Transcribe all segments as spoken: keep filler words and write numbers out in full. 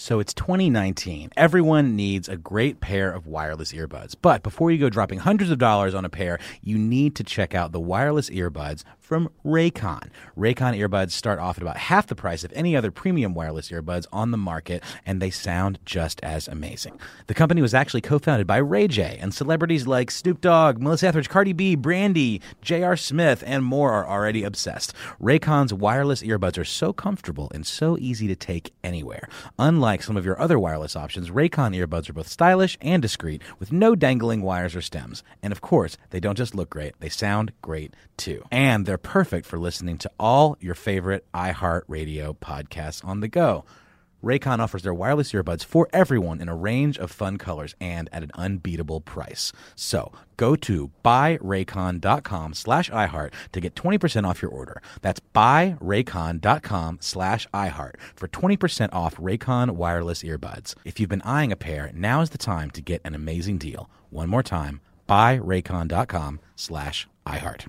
So it's twenty nineteen. Everyone needs a great pair of wireless earbuds. But before you go dropping hundreds of dollars on a pair, you need to check out the wireless earbuds from Raycon. Raycon earbuds start off at about half the price of any other premium wireless earbuds on the market, and they sound just as amazing. The company was actually co-founded by Ray J, and celebrities like Snoop Dogg, Melissa Etheridge, Cardi B, Brandy, J R. Smith, and more are already obsessed. Raycon's wireless earbuds are so comfortable and so easy to take anywhere. Unlike some of your other wireless options, Raycon earbuds are both stylish and discreet, with no dangling wires or stems. And of course, they don't just look great, they sound great too. And they're perfect for listening to all your favorite iHeartRadio podcasts on the go. Raycon offers their wireless earbuds for everyone in a range of fun colors and at an unbeatable price. So go to buyraycon.com slash iHeart to get twenty percent off your order. That's buyraycon.com slash iHeart for twenty percent off Raycon wireless earbuds. If you've been eyeing a pair, now is the time to get an amazing deal. One more time, buyraycon.com slash iHeart.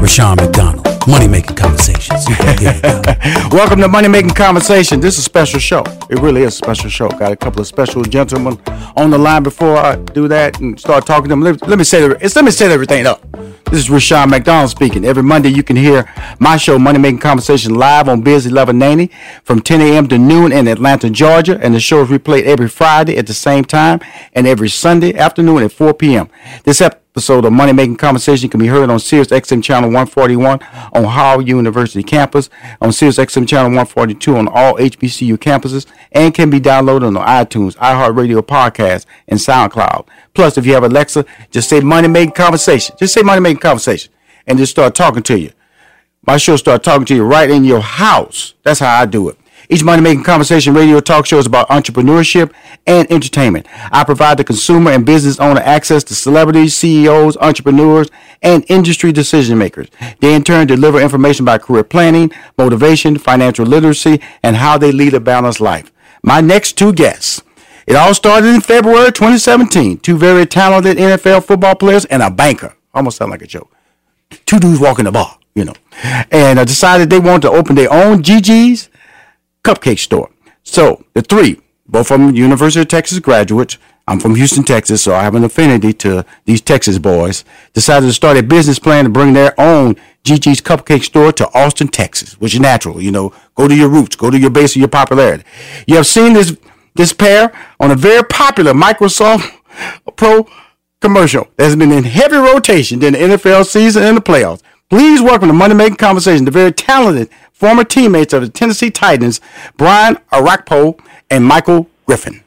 Rushion McDonald. Money Making Conversations. Welcome to Money Making Conversation. This is a special show. It really is a special show. Got a couple of special gentlemen on the line. Before I do that and start talking to them, let, let me say it's let me set everything up. This is Rushion McDonald speaking. Every Monday you can hear my show, Money Making Conversation, live on Biz eleven ninety from ten a.m. to noon in Atlanta, Georgia, and the show is replayed every Friday at the same time and every Sunday afternoon at four p.m. This episode episode of Money Making Conversation can be heard on Sirius X M Channel one forty-one on Howard University campus, on Sirius X M Channel one forty-two on all H B C U campuses, and can be downloaded on iTunes, iHeartRadio Podcast, and SoundCloud. Plus, if you have Alexa, just say Money Making Conversation. Just say Money Making Conversation, and just start talking to you. My show start talking to you right in your house. That's how I do it. Each Money Making Conversation radio talk show is about entrepreneurship and entertainment. I provide the consumer and business owner access to celebrities, C E Os, entrepreneurs, and industry decision makers. They in turn deliver information about career planning, motivation, financial literacy, and how they lead a balanced life. My next two guests. It all started in February twenty seventeen. Two very talented N F L football players and a banker. Almost sound like a joke. Two dudes walking the bar, you know. And I decided they wanted to open their own Gigi's Cupcake store. So the three, both from University of Texas graduates, I'm from Houston, Texas, so I have an affinity to these Texas boys, decided to start a business plan to bring their own Gigi's Cupcake store to Austin, Texas, which is natural. You know, go to your roots, go to your base of your popularity. You have seen this this pair on a very popular Microsoft Pro commercial that's been in heavy rotation during the N F L season and the playoffs. Please welcome to Money Making Conversation the very talented former teammates of the Tennessee Titans, Brian Arakpo and Michael Griffin.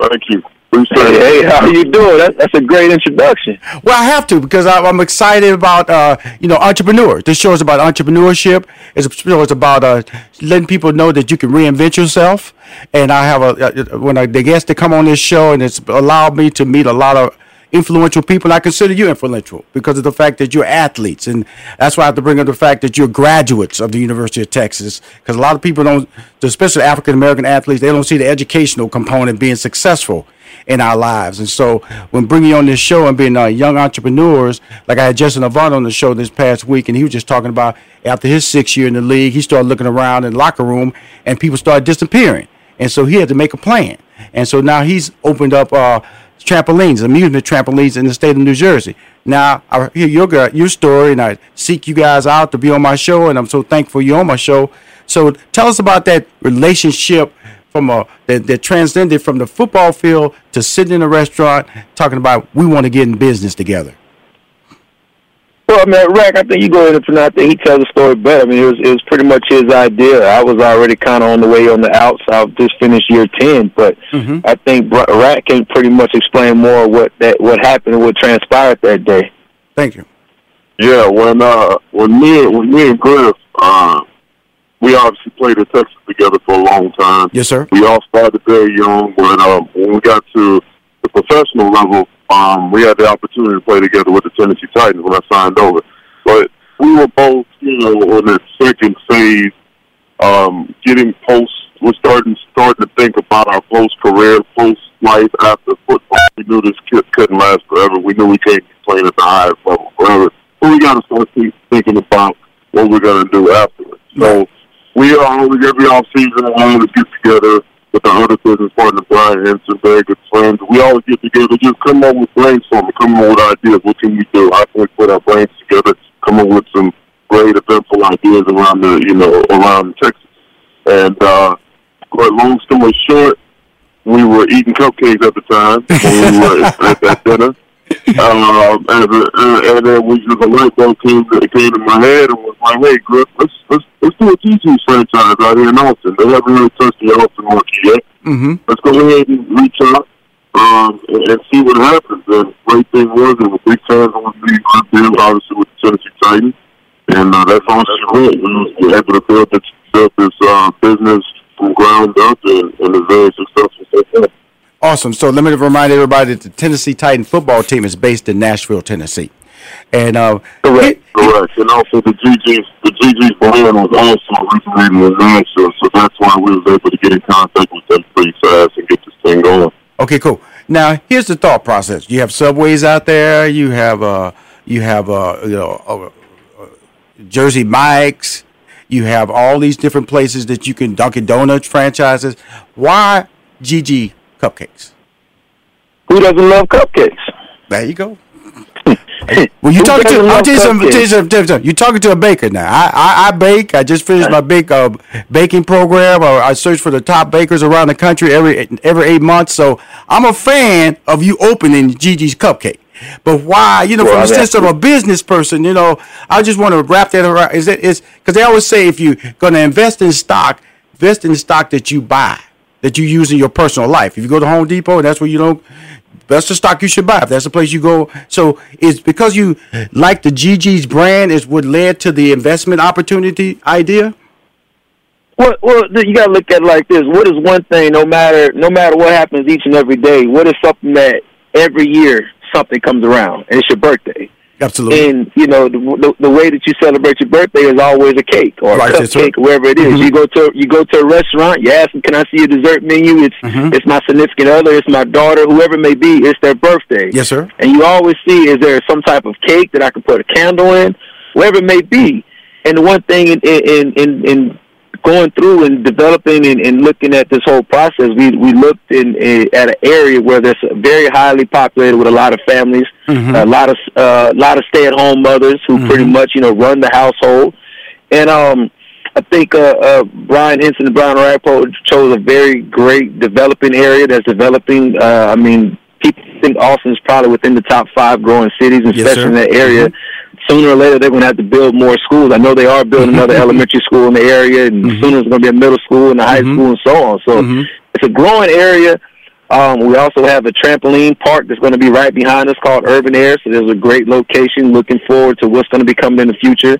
Thank you. Hey, hey, how you doing? That, that's a great introduction. Well, I have to because I, I'm excited about, uh, you know, entrepreneurs. This show is about entrepreneurship. It's, it's about uh, letting people know that you can reinvent yourself. And I have a, a when I, the guests that come on this show, and it's allowed me to meet a lot of influential people. And I consider you influential because of the fact that you're athletes. And that's why I have to bring up the fact that you're graduates of the University of Texas, because a lot of people don't, especially African-American athletes, they don't see the educational component being successful in our lives. And so when bringing on this show and being uh, young entrepreneurs, like I had Justin Avant on the show this past week, and he was just talking about after his sixth year in the league, he started looking around in the locker room and people started disappearing. And so he had to make a plan. And so now he's opened up uh, trampolines, amusement trampolines in the state of New Jersey. Now, I hear your, your story, and I seek you guys out to be on my show, and I'm so thankful you're on my show. So tell us about that relationship From a, that, that transcended from the football field to sitting in a restaurant talking about we want to get in business together. Well, man, Rack, I think you go into tonight. I think he tells the story better. I mean, it was, it was pretty much his idea. I was already kind of on the way on the outs. I just finished year ten, but mm-hmm. I think Rack can pretty much explain more what that what happened and what transpired that day. Thank you. Yeah, when uh, when me when me and Griff. Uh, We obviously played at Texas together for a long time. Yes, sir. We all started very young, but um, when we got to the professional level, um, we had the opportunity to play together with the Tennessee Titans when I signed over. But we were both, you know, on the second phase, um, getting post. We're starting starting to think about our post career, post life after football. We knew this kid couldn't last forever. We knew we can't be playing at the highest level forever. But we got to start thinking about what we're going to do afterwards. So. We always, every offseason, we always get together with our other business partner, Brian Henson, very good friends. We always get together, just come up with brainstorming, come up with ideas. What can we do? I think put our brains together, come up with some great, eventful ideas around the, you know, around Texas. And, uh, but long story short, we were eating cupcakes at the time when we were at that dinner. Um, and, uh, and then we just a light bulb came to, came to my head and was like, hey, Griff, let's, let's, let's do a Gigi's franchise out here in Austin. They haven't really touched the Austin market yet. Mm-hmm. Let's go ahead and reach out um, and, and see what happens. And the great thing was, it was big fans on me, obviously, with the Tennessee Titans. And uh, that's all she wrote. We were able to build this, build this uh, business from ground up and, and a very successful success. Awesome. So let me remind everybody that the Tennessee Titan football team is based in Nashville, Tennessee. And uh, Correct, it, correct. And also the Gigi's, the Gigi's brand was also originated in Nashville, so that's why we were able to get in contact with them pretty fast and get this thing going. Okay, cool. Now, here's the thought process. You have Subways out there. You have, uh, you have uh, you know, uh, uh, Jersey Mike's. You have all these different places that you can, Dunkin' Donuts franchises. Why Gigi Cupcakes? Who doesn't love cupcakes? There you go. Well, you talking to? I'll tell you something. Tell you something. You're talking to a baker now. I I, I bake. I just finished my big uh, baking program. I, I search for the top bakers around the country every every eight months. So I'm a fan of you opening Gigi's Cupcake. But why? You know, well, from the sense of a business person, you know, I just want to wrap that around. Is that is because they always say if you're going to invest in stock, invest in stock that you buy, that you use in your personal life. If you go to Home Depot, and that's where you don't, that's the stock you should buy. If that's the place you go. So it's because you like the Gigi's brand is what led to the investment opportunity idea? Well, well, you got to look at it like this. What is one thing, no matter no matter what happens each and every day, what is something that every year something comes around, and it's your birthday? Absolutely. And, you know, the, the, the way that you celebrate your birthday is always a cake or right, a cupcake or wherever it is. Mm-hmm. You go to you go to a restaurant, you ask them, can I see a dessert menu? It's mm-hmm. it's my significant other, it's my daughter, whoever it may be, it's their birthday. Yes, sir. And you always see, is there some type of cake that I can put a candle in? Wherever it may be. And the one thing in in, in, in going through and developing and, and looking at this whole process, we we looked in, in at an area where that's very highly populated with a lot of families, mm-hmm. a lot of a uh, lot of stay-at-home mothers who mm-hmm. pretty much, you know, run the household. And um, I think uh, uh, Brian Henson and Brian Rapo chose a very great developing area that's developing. Uh, I mean, people think Austin is probably within the top five growing cities, especially yes, in that area. Mm-hmm. Sooner or later, they're going to have to build more schools. I know they are building another elementary school in the area, and mm-hmm. sooner it's going to be a middle school and a high mm-hmm. school and so on. So mm-hmm. it's a growing area. Um, we also have a trampoline park that's going to be right behind us called Urban Air, so there's a great location. Looking forward to what's going to be coming in the future.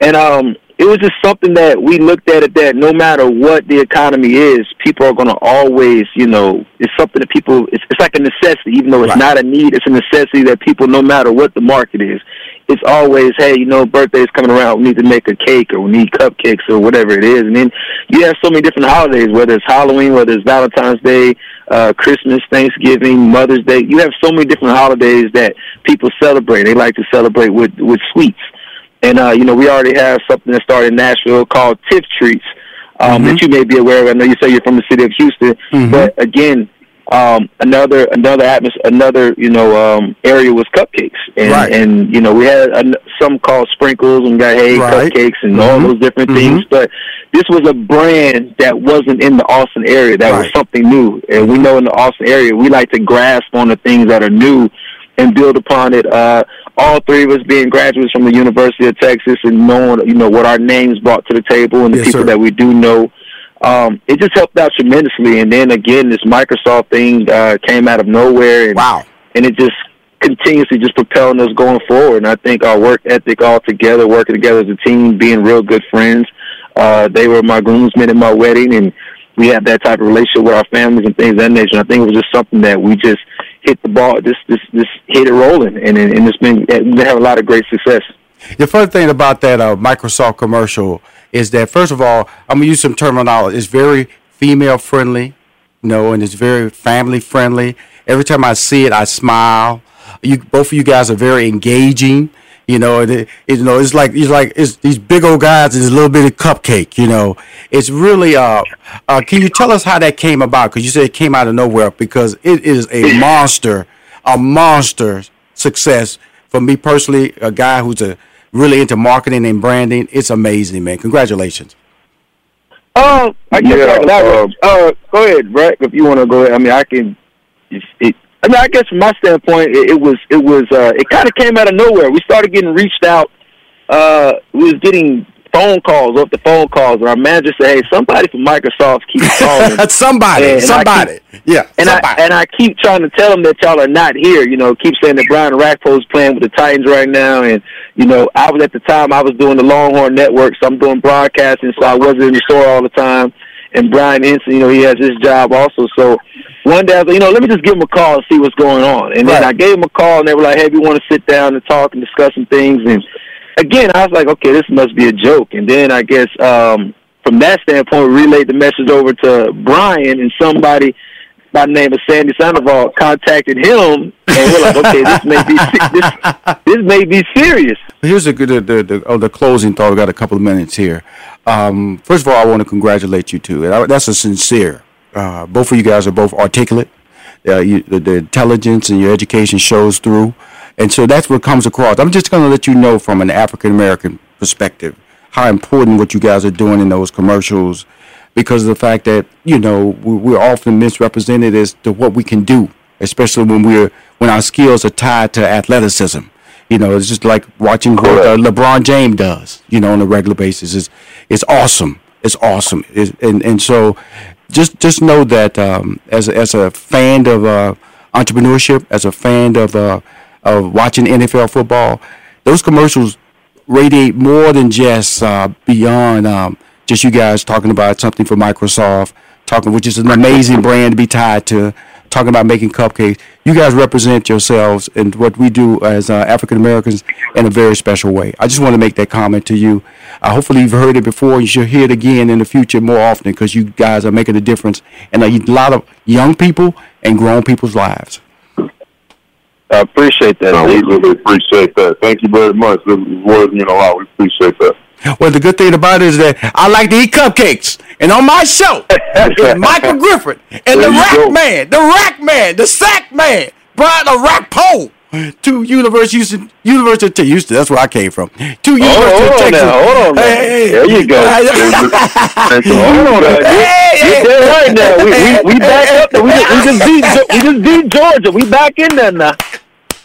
And um, it was just something that we looked at it that no matter what the economy is, people are going to always, you know, it's something that people, it's, it's like a necessity, even though it's right. not a need, it's a necessity that people, no matter what the market is, it's always, hey, you know, birthday's coming around, we need to make a cake or we need cupcakes or whatever it is. And then you have so many different holidays, whether it's Halloween, whether it's Valentine's Day, Uh, Christmas, Thanksgiving, Mother's Day. You have so many different holidays that people celebrate. They like to celebrate with, with sweets. And, uh, you know, we already have something that started in Nashville called Tiff Treats um, mm-hmm. that you may be aware of. I know you say you're from the city of Houston. Mm-hmm. But, again, um, another, another, atmos- another you know, um, area was cupcakes. And, right. and you know, we had an- some called sprinkles and got, hey, right. cupcakes and mm-hmm. all those different mm-hmm. things. But this was a brand that wasn't in the Austin area. That right. was something new. And we know in the Austin area, we like to grasp on the things that are new and build upon it. Uh, all three of us being graduates from the University of Texas and knowing, you know, what our names brought to the table and the yes, people sir. that we do know. Um, it just helped out tremendously. And then, again, this Microsoft thing uh, came out of nowhere. And, wow. and it just continuously just propelling us going forward. And I think our work ethic all together, working together as a team, being real good friends. Uh, they were my groomsmen at my wedding, and we had that type of relationship with our families and things of that nature. And I think it was just something that we just hit the ball, just, just, just hit it rolling, and, and it's been, we have a lot of great success. The fun thing about that uh, Microsoft commercial is that, first of all, I'm going to use some terminology. It's very female-friendly, you know, and it's very family-friendly. Every time I see it, I smile. You, both of you guys are very engaging. You know, it, it, you know, it's like it's like it's these big old guys and this little bit of cupcake. You know, it's really. Uh, uh, can you tell us how that came about? Because you said it came out of nowhere. Because it is a monster, a monster success for me personally. A guy who's a, really into marketing and branding. It's amazing, man. Congratulations. Oh, uh, I can yeah, uh, uh, go ahead, Brett. If you want to go ahead, I mean, I can. It, it, I mean, I guess from my standpoint, it, it was, it was, uh, it kind of came out of nowhere. We started getting reached out. Uh, we was getting phone calls, up the phone calls, and our manager said, "Hey, somebody from Microsoft keeps calling." somebody, and, and somebody, keep, yeah. And somebody. I and I keep trying to tell them that y'all are not here. You know, keep saying that Brian Rackpo's playing with the Titans right now, and you know, I was at the time I was doing the Longhorn Network, so I'm doing broadcasting, so I wasn't in the store all the time. And Brian Henson, you know, he has his job also. So one day I was like, you know, let me just give him a call and see what's going on. And right. then I gave him a call, and they were like, hey, we want to sit down and talk and discuss some things. And, again, I was like, okay, this must be a joke. And then I guess um, from that standpoint, we relayed the message over to Brian, and somebody by the name of Sandy Sandoval contacted him. And we're like, okay, this may be this, this may be serious. Here's the, the, the, the, oh, the closing thought. We've got a couple of minutes here. Um, first of all, I want to congratulate you two. That's a sincere. Uh, both of you guys are both articulate. Uh, you, the, the intelligence and your education shows through. And so that's what comes across. I'm just going to let you know from an African-American perspective how important what you guys are doing in those commercials, because of the fact that, you know, we're often misrepresented as to what we can do, especially when we're when our skills are tied to athleticism. You know, it's just like watching what uh, LeBron James does, you know, on a regular basis. It's, it's awesome. It's awesome. It's, and, and so just just know that um, as, a, as a fan of uh, entrepreneurship, as a fan of, uh, of watching N F L football, those commercials radiate more than just uh, beyond um, just you guys talking about something for Microsoft, talking which is an amazing brand to be tied to. Talking about making cupcakes, you guys represent yourselves and what we do as uh, African Americans in a very special way. I just want to make that comment to you. Uh, hopefully you've heard it before. You should hear it again in the future more often, because you guys are making a difference in a lot of young people and grown people's lives. I appreciate that. No, we really appreciate that. Thank you very much. This words mean a lot. We appreciate that. Well, the good thing about it is that I like to eat cupcakes. And on my show is Michael Griffin and the rack go. man, the rack man, the sack man, Brian Rackpo, to University Houston, University of Houston. That's where I came from. To University oh, of Texas. Now, hold on now. Hey, there you go. Hold on. Hey, right now. We, we, we back up. We just, we just beat we just beat Georgia. We back in there now.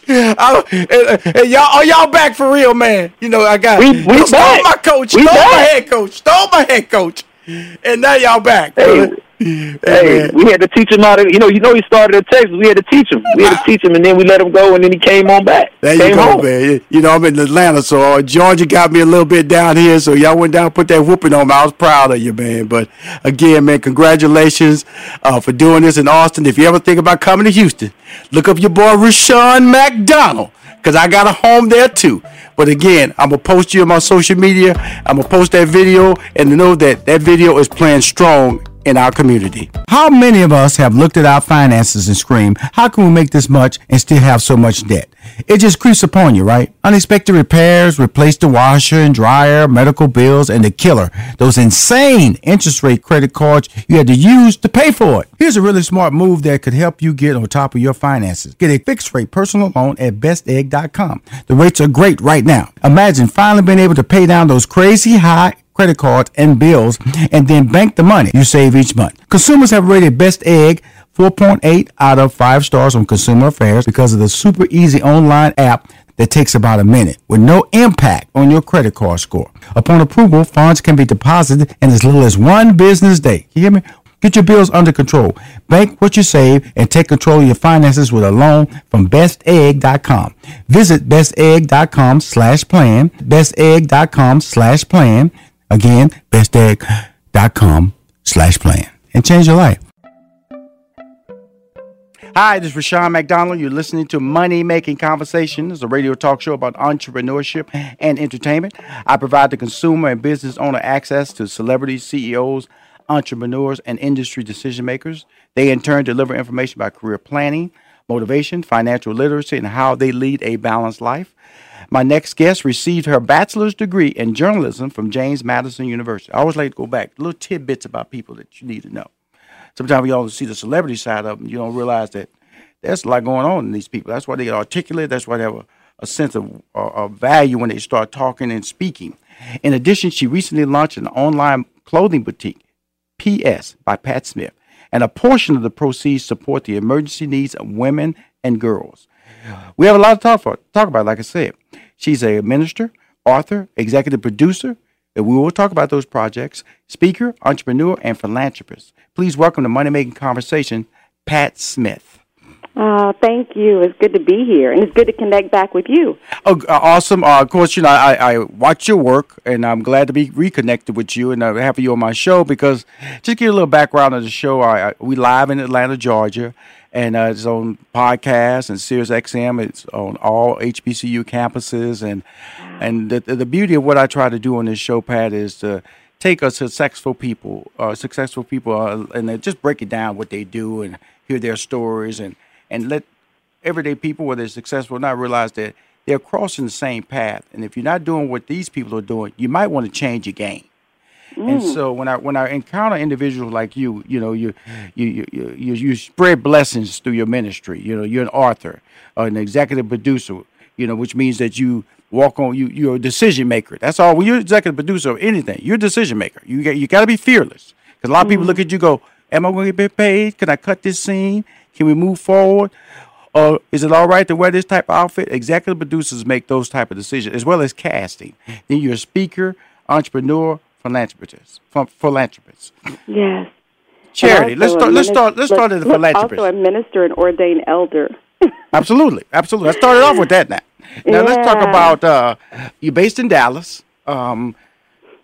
I, and, and y'all, are y'all back for real, man? You know, I got we, we stole back. my coach, we stole back. my head coach, stole my head coach, and now y'all back. Hey, Hey, we had to teach him how to, you know, you know he started in Texas. We had to teach him. We had to teach him, and then we let him go, and then he came on back. There came you go, home. Man. You know, I'm in Atlanta, so Georgia got me a little bit down here, so y'all went down and put that whooping on me. I was proud of you, man. But, again, man, congratulations uh, for doing this in Austin. If you ever think about coming to Houston, look up your boy Rushion McDonald, because I got a home there, too. But, again, I'm going to post you on my social media. I'm going to post that video, and know that that video is playing strong in our community. How many of us have looked at our finances and screamed, how can we make this much and still have so much debt? It just creeps upon you, right? Unexpected repairs, replace the washer and dryer, medical bills, and the killer, those insane interest rate credit cards you had to use to pay for it. Here's a really smart move that could help you get on top of your finances. Get a fixed rate personal loan at best egg dot com. The rates are great right now. Imagine finally being able to pay down those crazy high credit cards and bills, and then bank the money you save each month. Consumers have rated Best Egg four point eight out of five stars on Consumer Affairs because of the super easy online app that takes about a minute with no impact on your credit card score. Upon approval, funds can be deposited in as little as one business day. You hear me? Get your bills under control. Bank what you save and take control of your finances with a loan from best egg dot com. Visit best egg dot com slash plan, best egg dot com slash plan. Again, best egg dot com slash plan, and change your life. Hi, this is Rushion McDonald. You're listening to Money Making Conversations, a radio talk show about entrepreneurship and entertainment. I provide the consumer and business owner access to celebrities, C E Os, entrepreneurs, and industry decision makers. They in turn deliver information about career planning, motivation, financial literacy, and how they lead a balanced life. My next guest received her bachelor's degree in journalism from James Madison University. I always like to go back, little tidbits about people that you need to know. Sometimes we all see the celebrity side of them. You don't realize that there's a lot going on in these people. That's why they get articulate. That's why they have a, a sense of, uh, of value when they start talking and speaking. In addition, she recently launched an online clothing boutique, P S by Pat Smith, and a portion of the proceeds support the emergency needs of women and girls. We have a lot to talk, for, talk about, like I said. She's a minister, author, executive producer, and we will talk about those projects, speaker, entrepreneur, and philanthropist. Please welcome to Money Making Conversation, Pat Smith. Oh, thank you. It's good to be here, and it's good to connect back with you. Oh, awesome. Uh, of course, you know, I, I watch your work, and I'm glad to be reconnected with you, and I'm happy you're on my show because just to give you a little background of the show, I, I, we live in Atlanta, Georgia, and uh, it's on podcasts and Sirius X M. It's on all H B C U campuses, and and the, the beauty of what I try to do on this show, Pat, is to take us successful people, uh, successful people, uh, and just break it down what they do and hear their stories and And let everyday people, whether they're successful or not, realize that they're crossing the same path. And if you're not doing what these people are doing, you might want to change your game. Mm. And so when I when I encounter individuals like you, you know, you you you you, you spread blessings through your ministry. You know, you're an author, uh, an executive producer. You know, which means that you walk on you. You're a decision maker. That's all. When you're an executive producer of anything, you're a decision maker. You got you got to be fearless because a lot of mm. people look at you and go, "Am I going to get paid? Can I cut this scene? Can we move forward? Or uh, is it all right to wear this type of outfit?" Executive producers make those type of decisions, as well as casting. Then you're a speaker, entrepreneur, philanthropist. Philanthropist. Yes. Charity. Let's start, let's start. Let's start. Let's start at the philanthropist. Also a minister and ordained elder. Absolutely, absolutely. Let's start it off with that now. Now yeah. Let's talk about uh, you're based in Dallas. Um,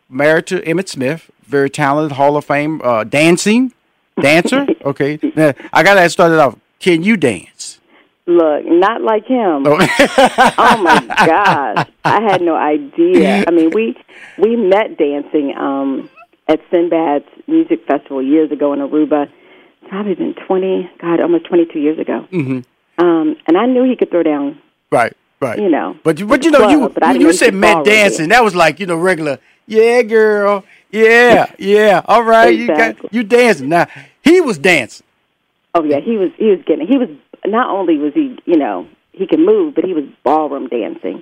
married to Emmitt Smith, very talented Hall of Fame uh, dancing. Dancer? Okay. Now, I got to start it off. Can you dance? Look, not like him. Oh. Oh, my gosh. I had no idea. I mean, we we met dancing um, at Sinbad's Music Festival years ago in Aruba. Probably been twenty, God, almost twenty-two years ago. Mm-hmm. Um, and I knew he could throw down. Right, right. You know. But, but you know, well, you, but you said met dancing. Right, that was like, you know, regular, yeah, girl. Yeah, yeah. All right, exactly. you got you dancing now. He was dancing. Oh yeah, he was. He was getting. He was not only was he, you know, he could move, but he was ballroom dancing,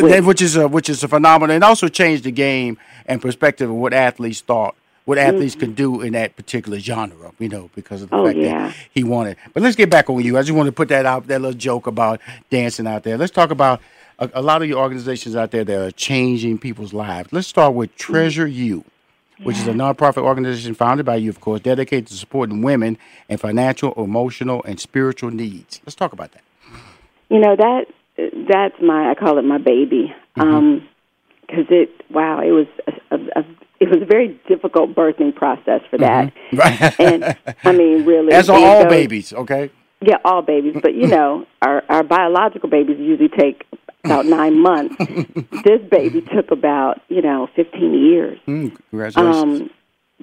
which, which is a which is a phenomenon, and also changed the game and perspective of what athletes thought, what athletes mm-hmm. could do in that particular genre. You know, because of the oh, fact yeah. that he wanted. But let's get back on you. I just want to put that out, that little joke about dancing out there. Let's talk about a, a lot of your organizations out there that are changing people's lives. Let's start with Treasure You. which yeah. is a nonprofit organization founded by you, of course, dedicated to supporting women and financial, emotional, and spiritual needs. Let's talk about that. You know, that that's my, I call it my baby, because mm-hmm. um, it, wow, it was a, a, a It was a very difficult birthing process for that. Mm-hmm. Right. And, I mean, really. As are all those, babies, okay? Yeah, all babies. But, you know, our, our biological babies usually take about nine months. This baby took about, you know, fifteen years. Mm, congratulations. Um,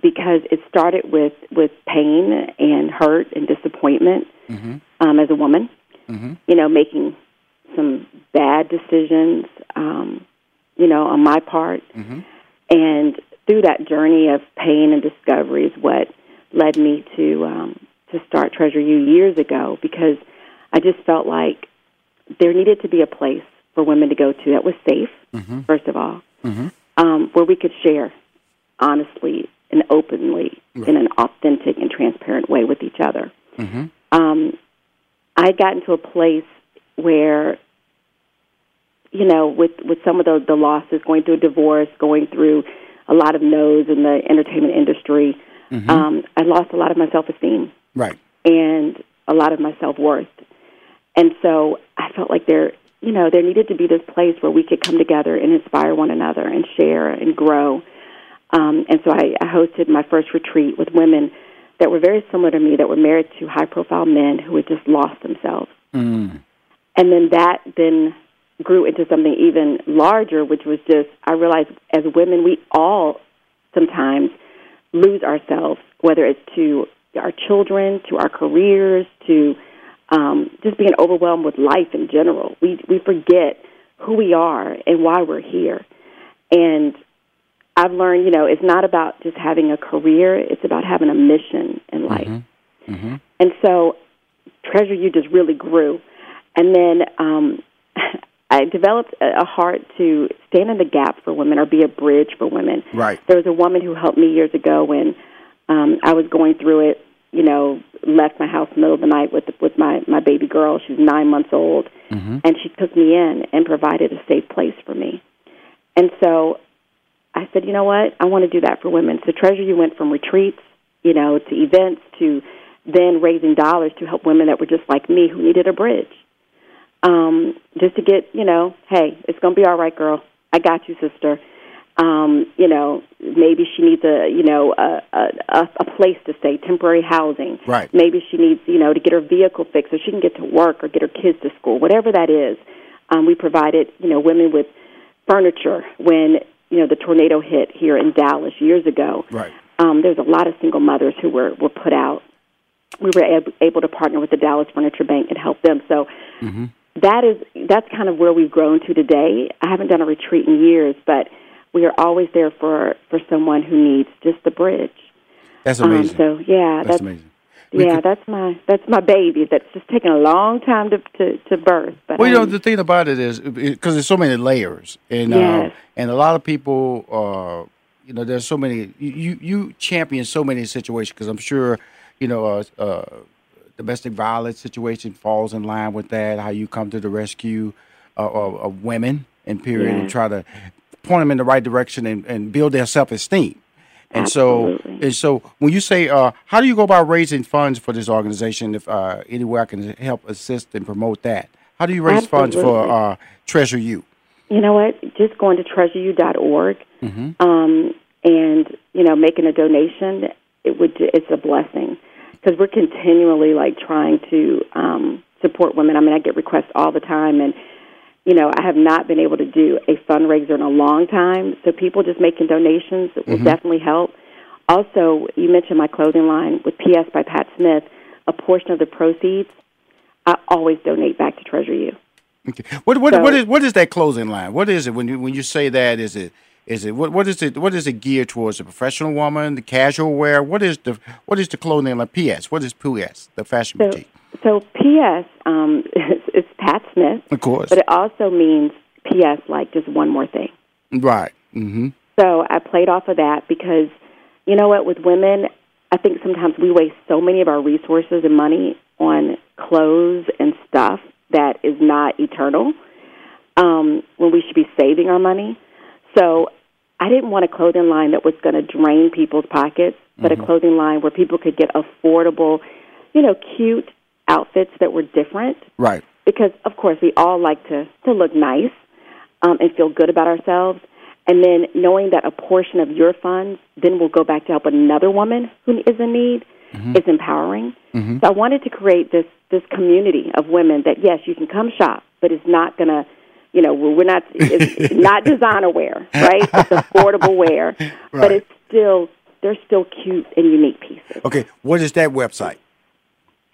because it started with, with pain and hurt and disappointment mm-hmm. um, as a woman. Mm-hmm. You know, making some bad decisions, um, you know, on my part. Mm-hmm. And through that journey of pain and discovery is what led me to um, to start Treasure You years ago, because I just felt like there needed to be a place for women to go to that was safe, mm-hmm. first of all, mm-hmm. um, where we could share honestly and openly right. in an authentic and transparent way with each other. Mm-hmm. Um, I had gotten to a place where, you know, with, with some of the, the losses, going through a divorce, going through a lot of no's in the entertainment industry, mm-hmm. um, I lost a lot of my self-esteem. Right. And a lot of my self-worth. And so I felt like there, you know, there needed to be this place where we could come together and inspire one another and share and grow. Um, and so I, I hosted my first retreat with women that were very similar to me, that were married to high-profile men who had just lost themselves. Mm. And then that then grew into something even larger, which was just, I realized as women, we all sometimes lose ourselves, whether it's to our children, to our careers, to um, just being overwhelmed with life in general. We we forget who we are and why we're here. And I've learned, you know, it's not about just having a career, it's about having a mission in life. Mm-hmm. Mm-hmm. And so Treasure You just really grew. And then um, I developed a heart to stand in the gap for women or be a bridge for women. Right. There was a woman who helped me years ago when um, I was going through it, you know, left my house in the middle of the night with with my, my baby girl. She was nine months old. Mm-hmm. And she took me in and provided a safe place for me. And so I said, you know what, I want to do that for women. So Treasure You went from retreats, you know, to events, to then raising dollars to help women that were just like me who needed a bridge. Um, just to get, you know, hey, it's going to be all right, girl. I got you, sister. Um, you know, maybe she needs a, you know, a, a, a place to stay, temporary housing. Right. Maybe she needs, you know, to get her vehicle fixed so she can get to work or get her kids to school, whatever that is. Um, we provided, you know, women with furniture when, you know, the tornado hit here in Dallas years ago. Right. Um, there's a lot of single mothers who were, were put out. We were ab- able to partner with the Dallas Furniture Bank and help them. So, mm-hmm. That is, that's kind of where we've grown to today. I haven't done a retreat in years, but we are always there for, for someone who needs just the bridge. That's amazing. Um, so yeah, that's, that's amazing. We yeah, could, that's my that's my baby. That's just taken a long time to to, to birth. But well, you know, the thing about it is because there's so many layers, and yes. uh, and a lot of people, uh, you know, there's so many. You you champion so many situations because I'm sure, you know. Uh, uh, Domestic violence situation falls in line with that, how you come to the rescue uh, of, of women and period yeah. and try to point them in the right direction and, and build their self-esteem. And Absolutely. so and so when you say, uh, how do you go about raising funds for this organization, if uh, any way I can help assist and promote that? How do you raise Absolutely. funds for uh, Treasure You? You know what? Just going to treasure you dot org mm-hmm. um, and, you know, making a donation, it would it's a blessing. Because we're continually, like, trying to um, support women. I mean, I get requests all the time, and, you know, I have not been able to do a fundraiser in a long time, so people just making donations will mm-hmm. definitely help. Also, you mentioned my clothing line with P S by Pat Smith. A portion of the proceeds, I always donate back to Treasure You. Okay. What what so, what is what is that clothing line? What is it when you when you say that? Is it Is it what? What is it? What is it geared towards? The professional woman, the casual wear. What is the what is the clothing like? P S. What is P S? The fashion so, boutique. So P S. Um, it's, it's Pat Smith, of course, but it also means P S like just one more thing. Right. Mm-hmm. So I played off of that because you know what? With women, I think sometimes we waste so many of our resources and money on clothes and stuff that is not eternal. Um, when we should be saving our money. So I didn't want a clothing line that was going to drain people's pockets, but mm-hmm. a clothing line where people could get affordable, you know, cute outfits that were different. Right. Because, of course, we all like to, to look nice um, and feel good about ourselves. And then knowing that a portion of your funds then will go back to help another woman who is in need mm-hmm. is empowering. Mm-hmm. So I wanted to create this, this community of women that, yes, you can come shop, but it's not going to, you know, we're not, it's not designer wear, right? It's affordable wear, right. But it's still, they're still cute and unique pieces. Okay, what is that website?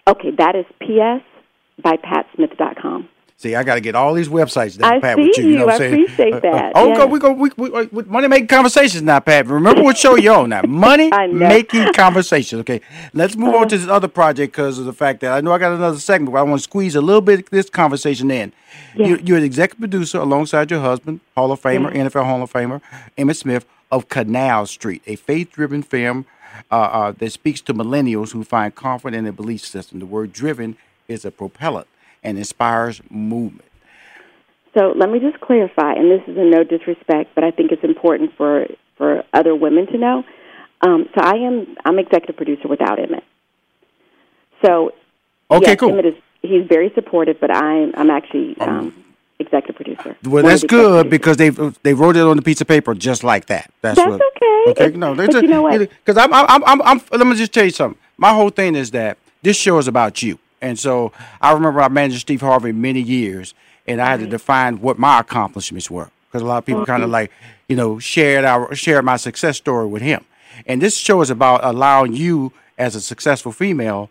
Okay, that is P S by Pat Smith dot com. See, I got to get all these websites down, I Pat, with you. you, you know what I'm saying? I appreciate that. Oh, yes. go, we go. We, we, we, Money Making Conversations now, Pat. Remember what show you're on now. Money Making Conversations. Okay, let's move uh-huh. on to this other project because of the fact that I know I got another segment, but I want to squeeze a little bit of this conversation in. Yes. You're, you're an executive producer alongside your husband, Hall of Famer, yes. N F L Hall of Famer, Emmitt Smith, of Canal Street, a faith-driven film uh, uh, that speaks to millennials who find comfort in their belief system. The word driven is a propellant and inspires movement. So let me just clarify, and this is in no disrespect, but I think it's important for, for other women to know. Um, so I am I'm executive producer without Emmitt. So okay, yes, cool. Emmitt is he's very supportive, but I'm I'm actually um, um, executive producer. Well, that's good because they they wrote it on the piece of paper just like that. That's, that's what, okay. Okay, no, that's a, you know what? Because I'm I'm I'm I'm let me just tell you something. My whole thing is that this show is about you. And so I remember I managed Steve Harvey many years, and I had to define what my accomplishments were because a lot of people mm-hmm. kind of like, you know, shared our shared my success story with him. And this show is about allowing you as a successful female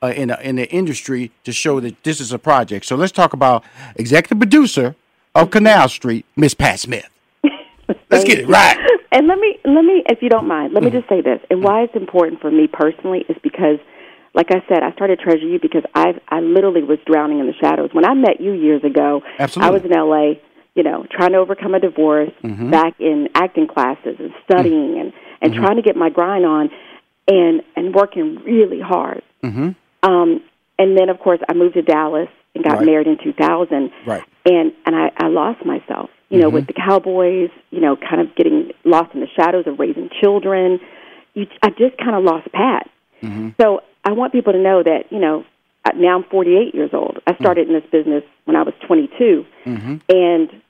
uh, in a, in the industry to show that this is a project. So let's talk about executive producer of Canal Street, Miss Pat Smith. Let's get it right. And let me let me, if you don't mind, let me mm-hmm. just say this. And why it's important for me personally is because, like I said, I started Treasure You because I I literally was drowning in the shadows. When I met you years ago, absolutely. I was in L A, you know, trying to overcome a divorce, mm-hmm. back in acting classes and studying mm-hmm. and, and mm-hmm. trying to get my grind on and, and working really hard. Mm-hmm. Um, and then, of course, I moved to Dallas and got right. married in two thousand. Right. And, and I, I lost myself, you know, mm-hmm. with the Cowboys, you know, kind of getting lost in the shadows of raising children. You, I just kind of lost Pat. Mm-hmm. So I want people to know that, you know, now I'm forty-eight years old. I started in this business when I was twenty-two, mm-hmm. and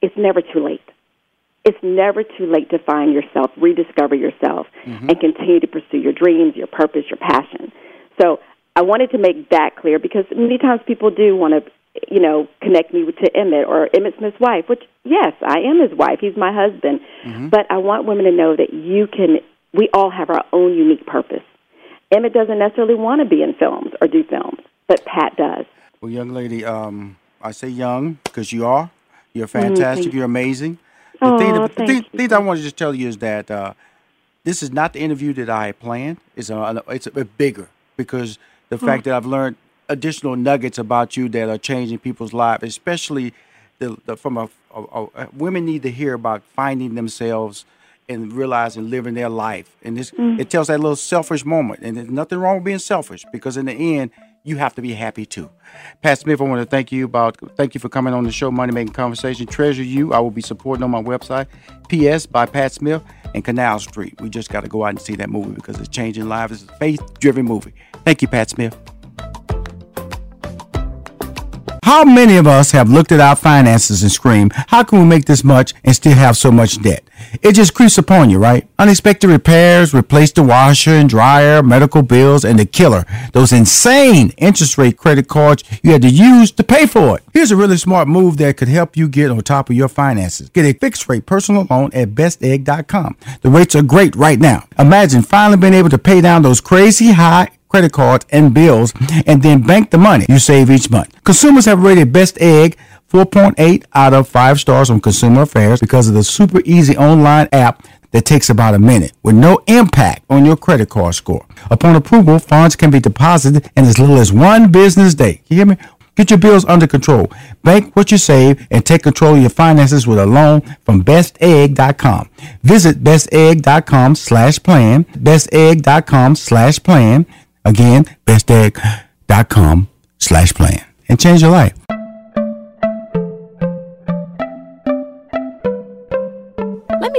it's never too late. It's never too late to find yourself, rediscover yourself, mm-hmm. and continue to pursue your dreams, your purpose, your passion. So I wanted to make that clear because many times people do want to, you know, connect me to Emmitt or Emmitt Smith's wife, which, yes, I am his wife. He's my husband. Mm-hmm. But I want women to know that you can, we all have our own unique purpose. Emmitt doesn't necessarily want to be in films or do films, but Pat does. Well, young lady, um, I say young because you are. You're fantastic. Mm-hmm. You're amazing. The oh, thing that, thank the thing, thing I want to just tell you is that uh, this is not the interview that I had planned. It's a, it's a bit bigger because the oh. fact that I've learned additional nuggets about you that are changing people's lives, especially the, the, from a, a, a women need to hear about finding themselves and realizing living their life. And this mm. it tells that little selfish moment. And there's nothing wrong with being selfish because in the end, you have to be happy too. Pat Smith, I want to thank you about thank you for coming on the show, Money Making Conversation. Treasure You, I will be supporting on my website, P S by Pat Smith and Canal Street. We just got to go out and see that movie because it's changing lives. It's a faith-driven movie. Thank you, Pat Smith. How many of us have looked at our finances and screamed, how can we make this much and still have so much debt? It just creeps upon you, right? Unexpected repairs, replace the washer and dryer, medical bills, and the killer, those insane interest rate credit cards you had to use to pay for it. Here's a really smart move that could help you get on top of your finances. Get a fixed rate personal loan at best egg dot com. The rates are great right now. Imagine finally being able to pay down those crazy high credit cards and bills, and then bank the money you save each month. Consumers have rated Best Egg four point eight out of five stars on Consumer Affairs because of the super easy online app that takes about a minute with no impact on your credit card score. Upon approval, funds can be deposited in as little as one business day. You hear me? Get your bills under control. Bank what you save and take control of your finances with a loan from best egg dot com. Visit best egg dot com slash plan, best egg dot com slash plan. Again, best egg dot com slash plan and change your life.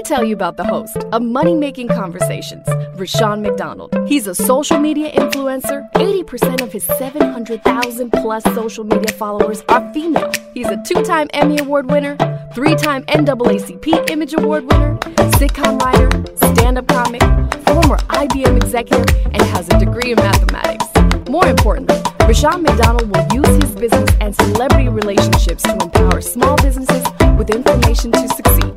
tell you about the host of Money Making Conversations, Rushion McDonald. He's a social media influencer. eighty percent of his seven hundred thousand plus social media followers are female. He's a two-time Emmy Award winner, three-time N double A C P Image Award winner, sitcom writer, stand-up comic, former I B M executive, and has a degree in mathematics. More importantly, Rushion McDonald will use his business and celebrity relationships to empower small businesses with information to succeed.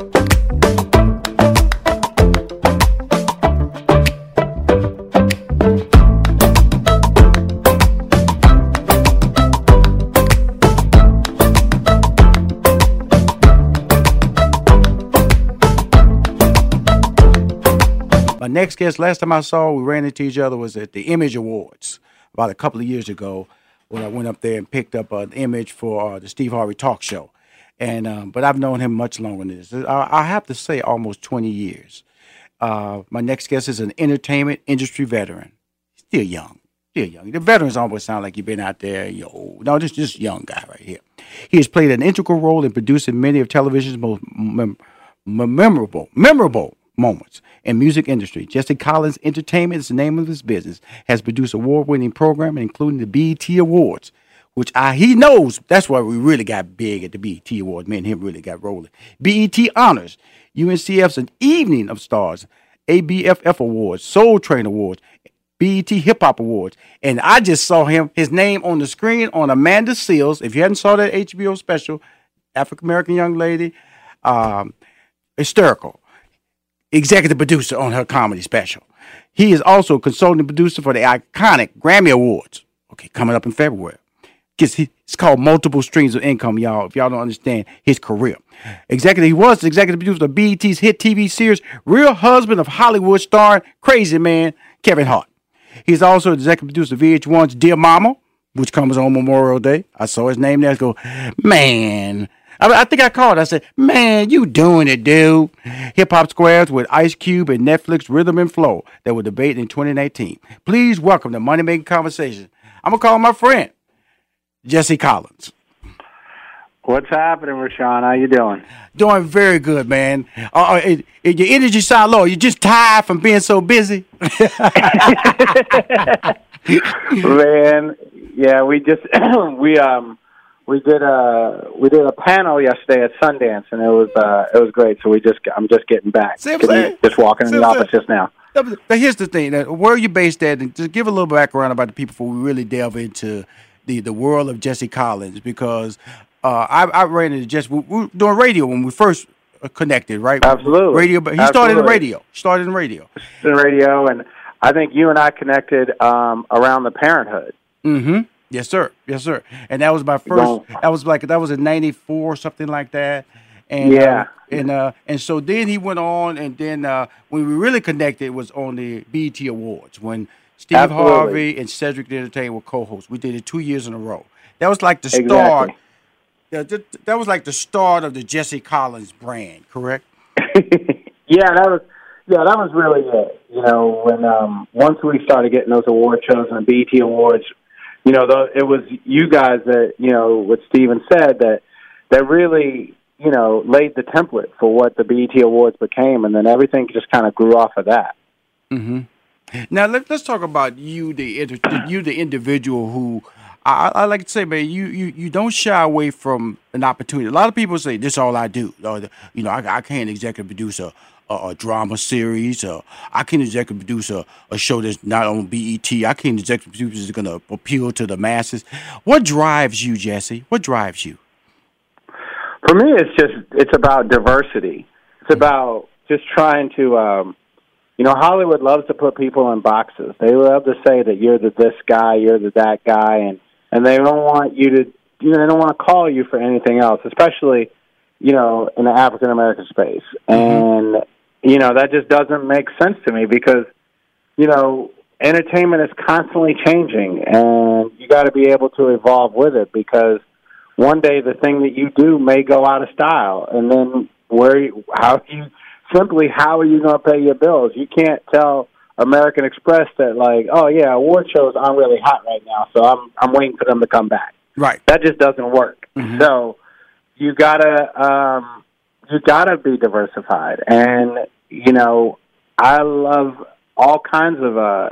My next guest, last time I saw, we ran into each other, was at the Image Awards about a couple of years ago when I went up there and picked up an image for uh, the Steve Harvey talk show. And um, But I've known him much longer than this. I, I have to say almost twenty years. Uh, my next guest is an entertainment industry veteran. Still young. Still young. The veterans always sound like you've been out there. You're old. No, this just young guy right here. He has played an integral role in producing many of television's most mem- memorable, memorable, moments in music industry. Jesse Collins Entertainment is the name of his business. Has produced award-winning programming, including the B E T Awards, which I he knows. That's why we really got big at the B E T Awards. Me and him really got rolling. B E T Honors, U N C F's An Evening of Stars, A B F F Awards, Soul Train Awards, B E T Hip Hop Awards, and I just saw him his name on the screen on Amanda Seales. If you hadn't saw that H B O special, African American young lady, um, hysterical. Executive producer on her comedy special. He is also a consulting producer for the iconic Grammy Awards. Okay, coming up in February. It's called Multiple Streams of Income, y'all, if y'all don't understand his career. Executive, he was the executive producer of B E T's hit T V series, Real Husband of Hollywood, starring crazy man Kevin Hart. He's also the executive producer of V H one's Dear Mama, which comes on Memorial Day. I saw his name there. I go, man. I think I called. I said, man, you doing it, dude. Hip Hop Squares with Ice Cube and Netflix Rhythm and Flow that were debated in twenty nineteen. Please welcome to Money Making Conversation. I'm going to call my friend, Jesse Collins. What's happening, Rashawn? How you doing? Doing very good, man. Uh, it, it, your energy sound low. You just tired from being so busy? Man, yeah, we just, we, um, We did a we did a panel yesterday at Sundance, and it was uh, it was great. So we just I'm just getting back, See, just walking See, in the office just now. Now here's the thing: where are you based at? And just give a little background about the people before we really delve into the, the world of Jesse Collins, because uh, I, I ran into Jesse. We, we were doing radio when we first connected, right? Absolutely, radio. But he Absolutely. started in radio. Started in radio. In radio, and I think you and I connected um, around the Parenthood. Mm-hmm. Yes, sir. Yes, sir. And that was my first. That was like that was in ninety-four, something like that. And, yeah. Uh, and uh, and so then he went on, and then uh, when we really connected was on the B E T Awards when Steve Absolutely. Harvey and Cedric the Entertainer were co-hosts. We did it two years in a row. That was like the start. Exactly. That, that, that was like the start of the Jesse Collins brand, correct? Yeah, that was. Yeah, that was really it. You know, when um, once we started getting those award shows and the B E T Awards. You know, the, it was you guys that, you know, what Steven said, that that really, you know, laid the template for what the B E T Awards became, and then everything just kind of grew off of that. Mm-hmm. Now, let, let's talk about you, the, the you, the individual who, I, I like to say, man, you, you, you don't shy away from an opportunity. A lot of people say, this is all I do. Or, you know, I, I can't executive produce a, a, a drama series. Or I can't executive produce a, a show that's not on B E T. I can't executive produce that's going to appeal to the masses. What drives you, Jesse? What drives you? For me, it's just, it's about diversity. It's mm-hmm. about just trying to, um, you know, Hollywood loves to put people in boxes. They love to say that you're the this guy, you're the that guy, and And they don't want you to, you know, they don't want to call you for anything else, especially, you know, in the African American space. Mm-hmm. And, you know, that just doesn't make sense to me because, you know, entertainment is constantly changing and you got to be able to evolve with it because one day the thing that you do may go out of style. And then where, how you, simply, how are you going to pay your bills? You can't tell American Express that, like, oh yeah, award shows aren't really hot right now, so I'm I'm waiting for them to come back. Right, that just doesn't work. Mm-hmm. So you gotta um, you gotta be diversified. And, you know, I love all kinds of, uh,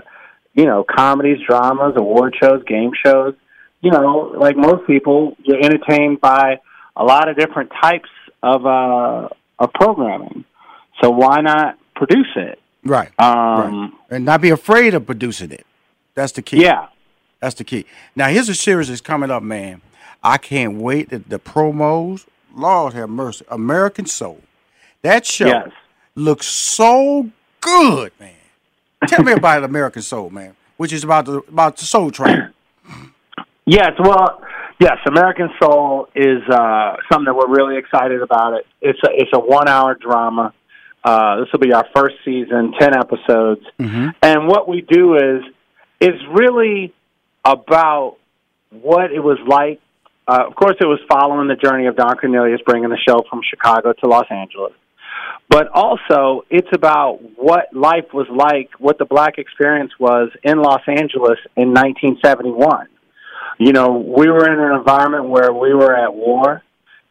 you know, comedies, dramas, award shows, game shows. You know, like most people, you're entertained by a lot of different types of, uh, of programming. So why not produce it? Right. Um, right. And not be afraid of producing it. That's the key. Yeah. That's the key. Now, here's a series that's coming up, man. I can't wait. The, the promos, Lord have mercy. American Soul. That show yes. looks so good, man. Tell me about American Soul, man, which is about the, about the Soul Train. Yes, well, yes, American Soul is uh, something that we're really excited about. It It's a, it's a one-hour drama. Uh, this will be our first season, ten episodes. Mm-hmm. And what we do is, it's really about what it was like. Uh, of course, it was following the journey of Don Cornelius, bringing the show from Chicago to Los Angeles. But also, it's about what life was like, what the black experience was in Los Angeles in nineteen seventy-one. You know, we were in an environment where we were at war.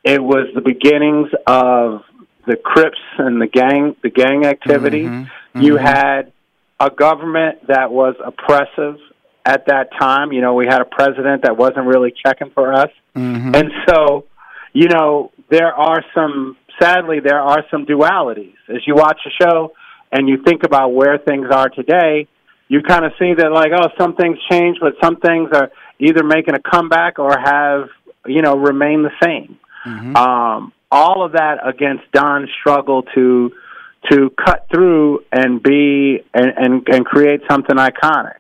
It was the beginnings of the Crips and the gang, the gang activity. Mm-hmm, mm-hmm. You had a government that was oppressive at that time. You know, we had a president that wasn't really checking for us. Mm-hmm. And so, you know, there are some, sadly, there are some dualities. As you watch the show and you think about where things are today, you kind of see that, like, oh, some things change, but some things are either making a comeback or have, you know, remain the same. Mm-hmm. Um, all of that against Don's struggle to to cut through and be and, and, and create something iconic.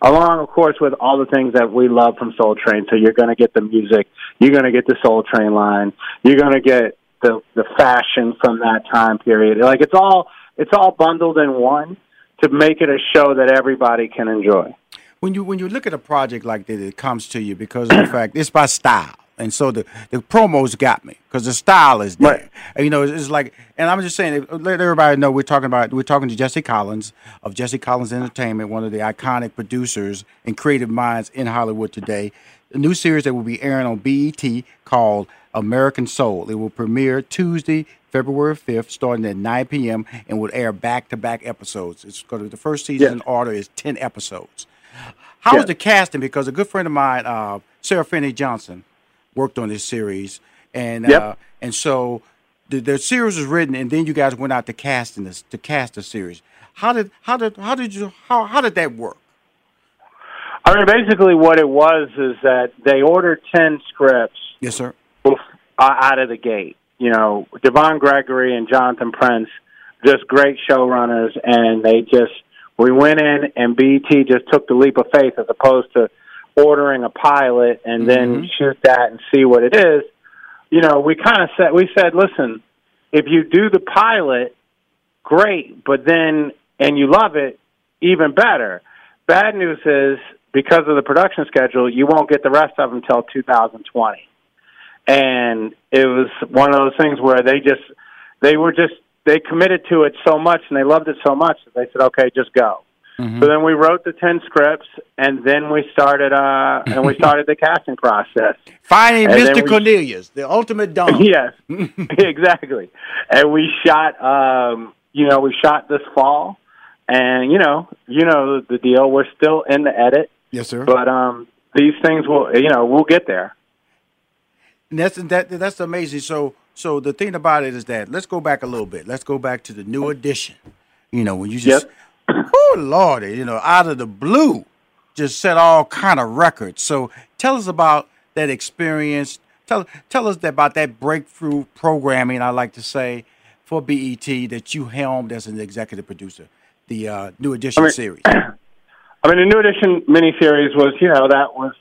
Along, of course, with all the things that we love from Soul Train. So you're going to get the music, you're going to get the Soul Train line, you're going to get the the fashion from that time period. Like, it's all it's all bundled in one to make it a show that everybody can enjoy. When you when you look at a project like that, it comes to you because of the fact it's by style. And so the, the promos got me because the style is there. Right. And, you know, it's, it's like, and I'm just saying, let everybody know we're talking about, we're talking to Jesse Collins of Jesse Collins Entertainment, one of the iconic producers and creative minds in Hollywood today. A new series that will be airing on B E T called American Soul. It will premiere Tuesday, February fifth, starting at nine p.m. and will air back-to-back episodes. It's going to, the first season yeah. in order is ten episodes. How yeah. was the casting? Because a good friend of mine, uh, Sarah Finney Johnson, worked on this series, and yep. uh, and so the, the series was written, and then you guys went out to cast in this to cast the series. How did how did how did you how how did that work? I mean, basically, what it was is that they ordered ten scripts. Yes, sir. Out of the gate, you know, Devon Gregory and Jonathan Prince, just great showrunners, and they just we went in, and B E T just took the leap of faith as opposed to ordering a pilot and then mm-hmm. shoot that and see what it is. You know, we kind of said, we said, listen, if you do the pilot, great, but then, and you love it, even better. Bad news is, because of the production schedule, you won't get the rest of them till two thousand twenty. And it was one of those things where they just, they were just, they committed to it so much and they loved it so much that they said, okay, just go. Mm-hmm. So then we wrote the ten scripts, and then we started. Uh, and we started the casting process, finding and Mister We, Cornelius, the ultimate don. Yes, exactly. And we shot. Um, you know, we shot this fall, and you know, you know the deal. We're still in the edit. Yes, sir. But um, these things will, you know, we'll get there. And that's that. That's amazing. So, so the thing about it is that let's go back a little bit. Let's go back to the new edition. You know, when you just. Yep. Oh, Lord, you know, out of the blue, just set all kind of records. So tell us about that experience. Tell tell us about that breakthrough programming, I like to say, for B E T that you helmed as an executive producer, the uh, New Edition I mean, series. I mean, the New Edition miniseries was, you know, that was,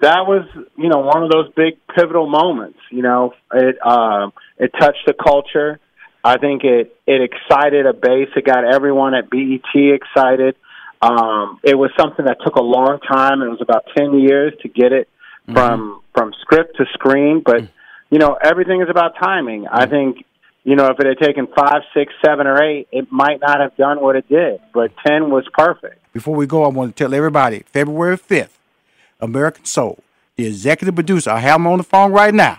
that was, you know, one of those big pivotal moments. You know, it uh, it touched the culture. I think it, it excited a base. It got everyone at B E T excited. Um, it was something that took a long time. It was about ten years to get it mm-hmm. from from script to screen. But, you know, everything is about timing. Mm-hmm. I think, you know, if it had taken five, six, seven, or eight, it might not have done what it did. But ten was perfect. Before we go, I want to tell everybody, February fifth, American Soul, the executive producer. I have him on the phone right now.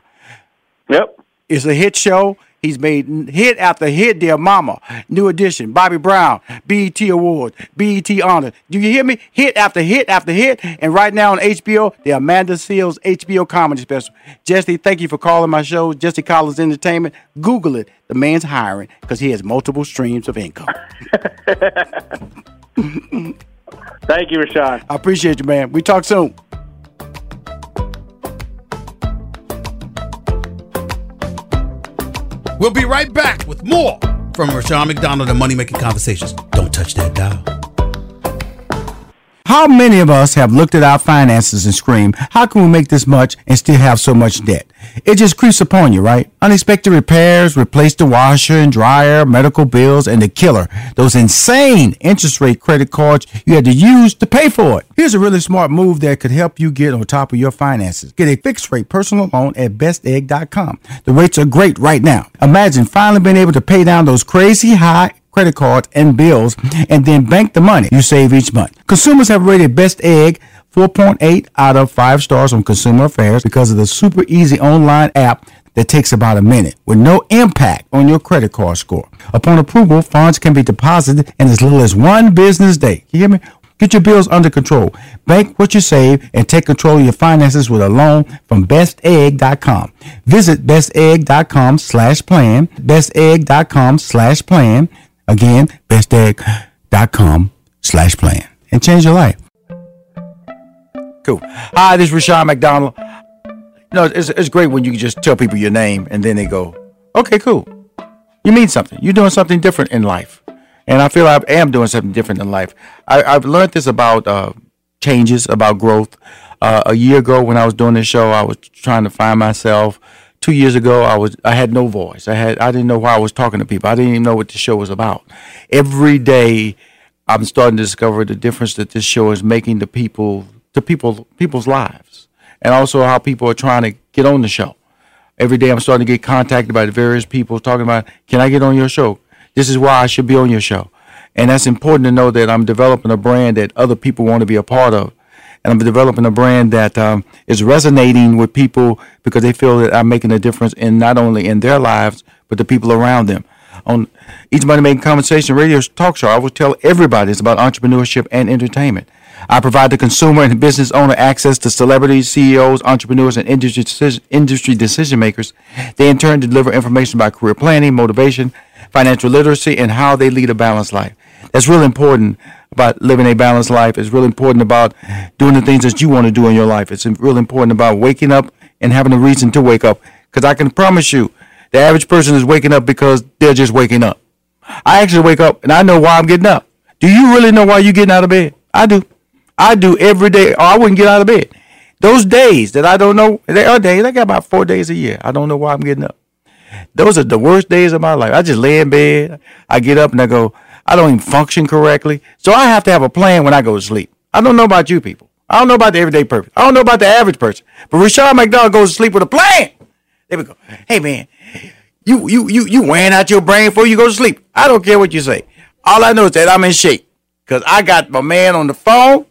Yep. It's a hit show. He's made hit after hit, Dear Mama, New Edition, Bobby Brown, B E T Awards, B E T Honors. Do you hear me? Hit after hit after hit. And right now on H B O, the Amanda Seales H B O Comedy Special. Jesse, thank you for calling my show, Jesse Collins Entertainment. Google it. The man's hiring because he has multiple streams of income. Thank you, Rashawn. I appreciate you, man. We talk soon. We'll be right back with more from Rashawn McDonald and Money Making Conversations. Don't touch that dial. How many of us have looked at our finances and screamed, how can we make this much and still have so much debt? It just creeps upon you, right? Unexpected repairs, replace the washer and dryer, medical bills, and the killer, those insane interest rate credit cards you had to use to pay for it. Here's a really smart move that could help you get on top of your finances. Get a fixed rate personal loan at best egg dot com. The rates are great right now. Imagine finally being able to pay down those crazy high credit cards and bills, and then bank the money you save each month. Consumers have rated Best Egg four point eight out of five stars on Consumer Affairs because of the super easy online app that takes about a minute with no impact on your credit card score. Upon approval, funds can be deposited in as little as one business day. You hear me? Get your bills under control. Bank what you save and take control of your finances with a loan from best egg dot com. Visit best egg dot com slash plan, best egg dot com slash plan. Again, best egg dot com slash plan and change your life. Cool. Hi, this is Rashawn McDonald. You know, it's, it's great when you just tell people your name and then they go, okay, cool. You mean something. You're doing something different in life. And I feel I am doing something different in life. I, I've learned this about uh, changes, about growth. Uh, a year ago when I was doing this show, I was trying to find myself. Two years ago, I was I had no voice. I had I didn't know why I was talking to people. I didn't even know what the show was about. Every day, I'm starting to discover the difference that this show is making to people, to people, people's lives, and also how people are trying to get on the show. Every day, I'm starting to get contacted by the various people talking about, "Can I get on your show? This is why I should be on your show." And that's important to know that I'm developing a brand that other people want to be a part of. And I'm developing a brand that um, is resonating with people because they feel that I'm making a difference in not only in their lives, but the people around them. On each Money Making Conversation radio talk show, I will tell everybody it's about entrepreneurship and entertainment. I provide the consumer and the business owner access to celebrities, C E Os, entrepreneurs, and industry decision, industry decision makers. They in turn deliver information about career planning, motivation, financial literacy, and how they lead a balanced life. That's really important about living a balanced life. It's really important about doing the things that you want to do in your life. It's really important about waking up and having a reason to wake up. Because I can promise you, the average person is waking up because they're just waking up. I actually wake up and I know why I'm getting up. Do you really know why you're getting out of bed? I do. I do every day. Or I wouldn't get out of bed. Those days that I don't know, they are days. I got about four days a year. I don't know why I'm getting up. Those are the worst days of my life. I just lay in bed. I get up and I go, I don't even function correctly. So I have to have a plan when I go to sleep. I don't know about you people. I don't know about the everyday person. I don't know about the average person. But Rashawn McDonald goes to sleep with a plan. There we go. Hey, man, you you you you wearing out your brain before you go to sleep. I don't care what you say. All I know is that I'm in shape because I got my man on the phone.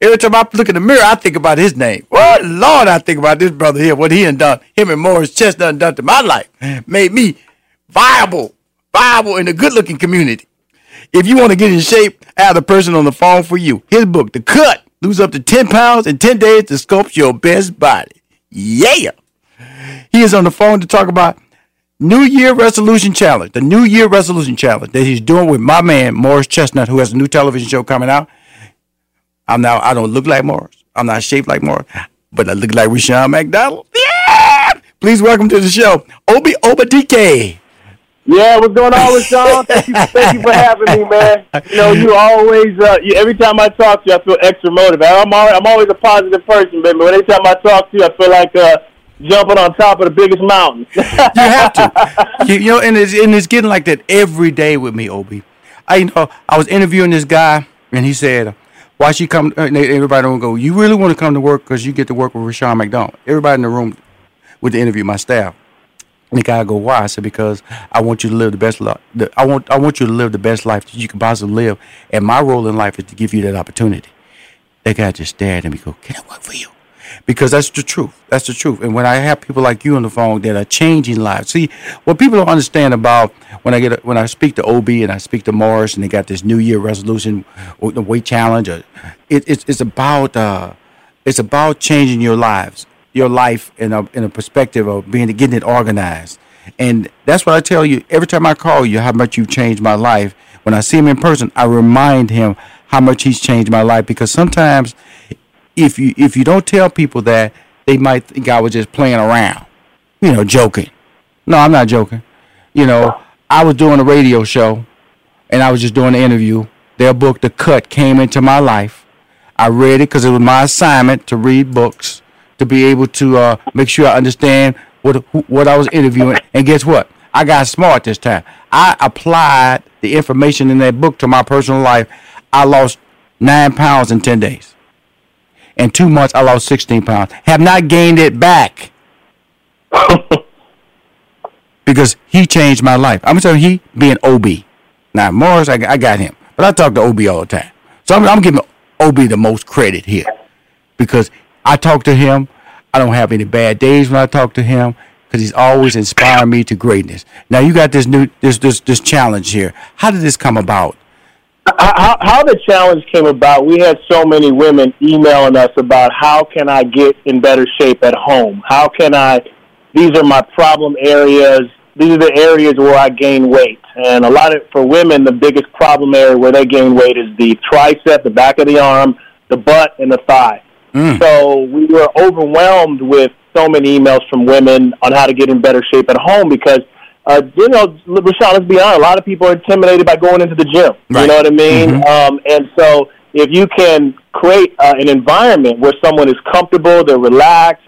Every time I look in the mirror, I think about his name. Oh, Lord, I think about this brother here, what he done done. Him and Morris Chestnut done to my life. Made me viable, viable in the good-looking community. If you want to get in shape, I have the person on the phone for you. His book, The Cut. Lose up to ten pounds in ten days to sculpt your best body. Yeah. He is on the phone to talk about New Year Resolution Challenge. The New Year Resolution Challenge that he's doing with my man, Morris Chestnut, who has a new television show coming out. I'm now, I don't look like Morris. I'm not shaped like Morris, but I look like Rashawn McDonald. Yeah! Please welcome to the show, Obi Obadike. Yeah, what's going on, Rashawn? Thank you, thank you for having me, man. You know, you always, uh, you, every time I talk to you, I feel extra motivated. I'm, all, I'm always a positive person, baby, but every time I talk to you, I feel like uh, jumping on top of the biggest mountain. You have to. You, you know, and it's, and it's getting like that every day with me, Obi. I, you know, I was interviewing this guy, and he said, why she come, and everybody don't go, you really want to come to work because you get to work with Rashawn McDonald. Everybody in the room with the interview, my staff. And the guy go, why? I said, because I want you to live the best life. I want I want you to live the best life that you can possibly live. And my role in life is to give you that opportunity. That guy just stared at me and go, can I work for you? because that's the truth. That's the truth. And when I have people like you on the phone that are changing lives, see, what people don't understand about when I get a, when I speak to Obi and I speak to Morris and they got this New Year resolution, or the weight challenge, or it, it's it's about uh, it's about changing your lives, your life in a in a perspective of being getting it organized. And that's what I tell you every time I call you, how much you've changed my life. When I see him in person, I remind him how much he's changed my life, because sometimes if you if you don't tell people that, they might think I was just playing around, you know, joking. No, I'm not joking. You know, I was doing a radio show and I was just doing an interview. Their book, The Cut, came into my life. I read it because it was my assignment to read books, to be able to uh, make sure I understand what what I was interviewing. And guess what? I got smart this time. I applied the information in that book to my personal life. I lost nine pounds in ten days. In two months, I lost sixteen pounds. Have not gained it back. Because he changed my life. I'm telling you, he being O B. Now, Morris, I, I got him. But I talk to O B all the time. So I'm, I'm giving O B the most credit here. Because I talk to him. I don't have any bad days when I talk to him, because he's always inspiring me to greatness. Now, you got this new this this this challenge here. How did this come about? How, how the challenge came about, we had so many women emailing us about how can I get in better shape at home? How can I, these are my problem areas. These are the areas where I gain weight. And a lot of, for women, the biggest problem area where they gain weight is the tricep, the back of the arm, the butt, and the thigh. Mm. So we were overwhelmed with so many emails from women on how to get in better shape at home because, uh, you know, Rashawn, let's be honest, a lot of people are intimidated by going into the gym. Right. You know what I mean? Mm-hmm. Um, and so if you can create uh, an environment where someone is comfortable, they're relaxed,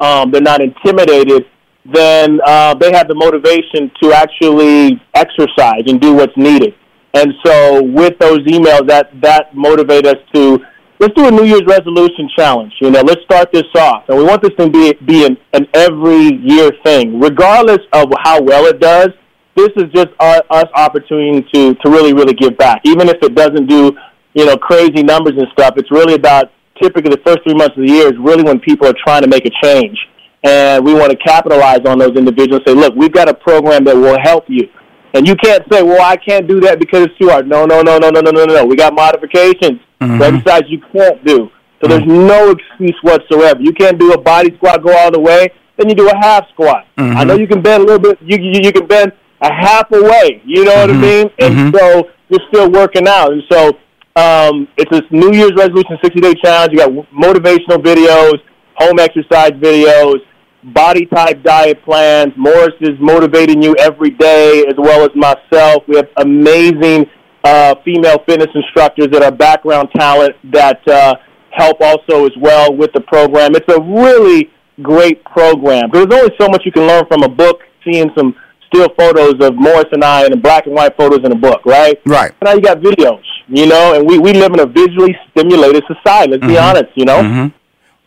um, they're not intimidated, then uh, they have the motivation to actually exercise and do what's needed. And so with those emails, that, that motivated us to let's do a New Year's resolution challenge. You know, let's start this off. And we want this to be, be an, an every year thing. Regardless of how well it does, this is just our, us opportunity to, to really, really give back. Even if it doesn't do, you know, crazy numbers and stuff, it's really about typically the first three months of the year is really when people are trying to make a change. And we want to capitalize on those individuals and say, look, we've got a program that will help you. And you can't say, well, I can't do that because it's too hard. No, no, no, no, no, no, no, no. We got modifications. Mm-hmm. Exercise you can't do. So there's mm-hmm. no excuse whatsoever. You can't do a body squat, go all the way, then you do a half squat. Mm-hmm. I know you can bend a little bit. You you, you can bend a half away. You know mm-hmm. what I mean? And mm-hmm. so you're still working out. And so um, it's this New Year's resolution sixty-day challenge. You got motivational videos, home exercise videos, body type diet plans. Morris is motivating you every day, as well as myself. We have amazing Uh, female fitness instructors that are background talent that uh, help also as well with the program. It's a really great program. There's only so much you can learn from a book, seeing some still photos of Morris and I and black and white photos in a book, right? Right. And now you got videos, you know, and we, we live in a visually stimulated society. Let's mm-hmm. be honest, you know. Mm-hmm.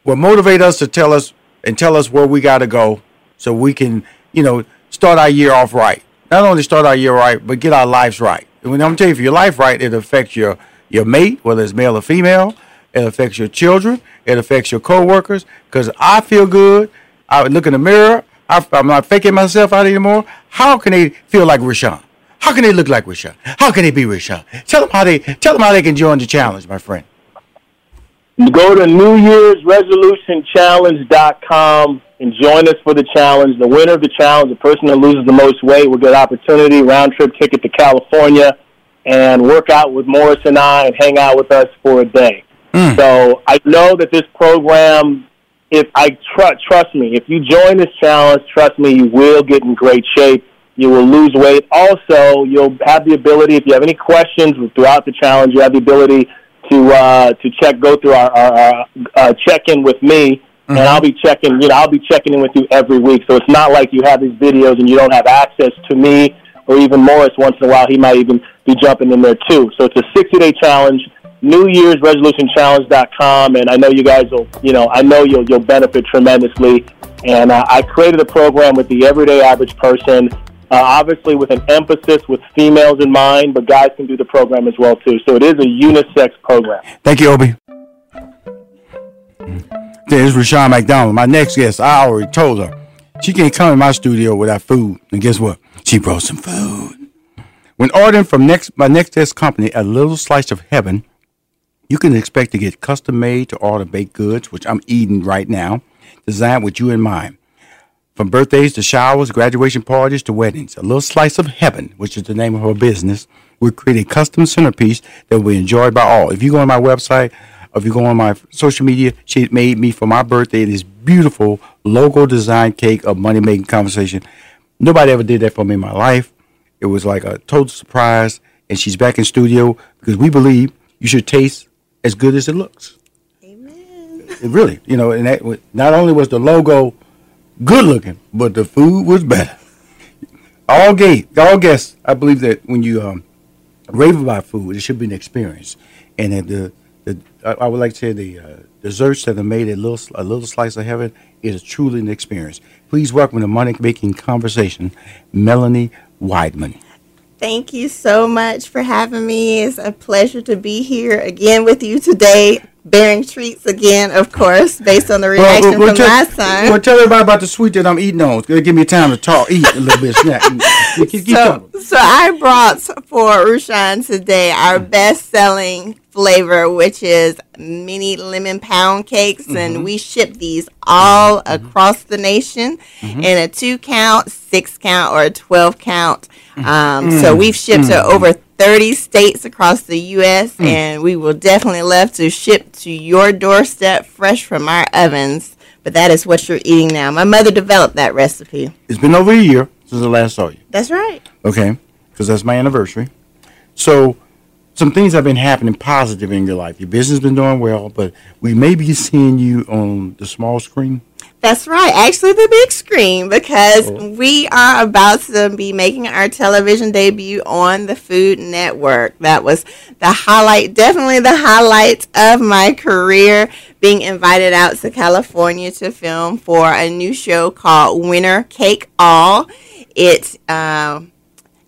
Well, motivate us to tell us and tell us where we got to go so we can, you know, start our year off right. Not only start our year right, but get our lives right. When I'm telling you, if your life right, it affects your, your mate, whether it's male or female. It affects your children. It affects your coworkers. Because I feel good. I look in the mirror. I, I'm not faking myself out anymore. How can they feel like Rashawn? How can they look like Rashawn? How can they be Rashawn? Tell them how they tell them how they can join the challenge, my friend. Go to New Year's Resolution Challenge dot com and join us for the challenge. The winner of the challenge, the person that loses the most weight, will get an opportunity, round-trip ticket to California, and work out with Morris and I and hang out with us for a day. Mm. So I know that this program, if I tr- trust me, if you join this challenge, trust me, you will get in great shape. You will lose weight. Also, you'll have the ability, if you have any questions throughout the challenge, you have the ability to uh, to check, go through our, our, our uh, check-in with me, mm-hmm. and I'll be checking, you know, I'll be checking in with you every week. So it's not like you have these videos and you don't have access to me or even Morris once in a while. He might even be jumping in there too. So it's a sixty-day challenge, New Year's Resolution Challenge dot com, and I know you guys will, you know, I know you'll you'll benefit tremendously. And uh, I created a program with the everyday average person, uh, obviously with an emphasis with females in mind, but guys can do the program as well too. So it is a unisex program. Thank you, Obi. Mm-hmm. There's Rushion McDonald, my next guest. I already told her she can't come in my studio without food. And guess what? She brought some food. When ordering from next my next guest company, A Little Slice of Heaven, you can expect to get custom-made to order baked goods, which I'm eating right now, designed with you in mind. From birthdays to showers, graduation parties to weddings, A Little Slice of Heaven, which is the name of her business, will create a custom centerpiece that will be enjoyed by all. If you go on my website, if you go on my social media, she made me for my birthday this beautiful logo design cake of Money Making Conversation. Nobody ever did that for me in my life. It was like a total surprise, and she's back in studio because we believe you should taste as good as it looks. Amen. It really, you know, and that was, not only was the logo good looking, but the food was better. All gay, all guests, I believe that when you um, rave about food, it should be an experience. And that the, the I, I would like to say the uh, desserts that are made at little, A Little Slice of Heaven is truly an experience. Please welcome to Money Making Conversation, Melanie Weidman. Thank you so much for having me. It's a pleasure to be here again with you today. Bearing treats again, of course, based on the reaction well, well, well, from tell, my son. Well, tell everybody about the sweet that I'm eating on. It's going to give me time to talk, eat a little bit of snack. Keep, keep so, so I brought for Rushion today our best-selling flavor, which is mini lemon pound cakes, mm-hmm. and we ship these all mm-hmm. across the nation mm-hmm. in a two-count, six-count, or a twelve-count. Mm-hmm. Um, mm-hmm. So we've shipped mm-hmm. to over thirty states across the U S, mm. and we will definitely love to ship to your doorstep fresh from our ovens. But that is what you're eating now. My mother developed that recipe. It's been over a year since I last saw you. That's right. Okay, because that's my anniversary. So some things have been happening positive in your life. Your business has been doing well, but we may be seeing you on the small screen. That's right. Actually, the big screen, because we are about to be making our television debut on the Food Network. That was the highlight, definitely the highlight of my career, being invited out to California to film for a new show called Winner Cake All. It uh,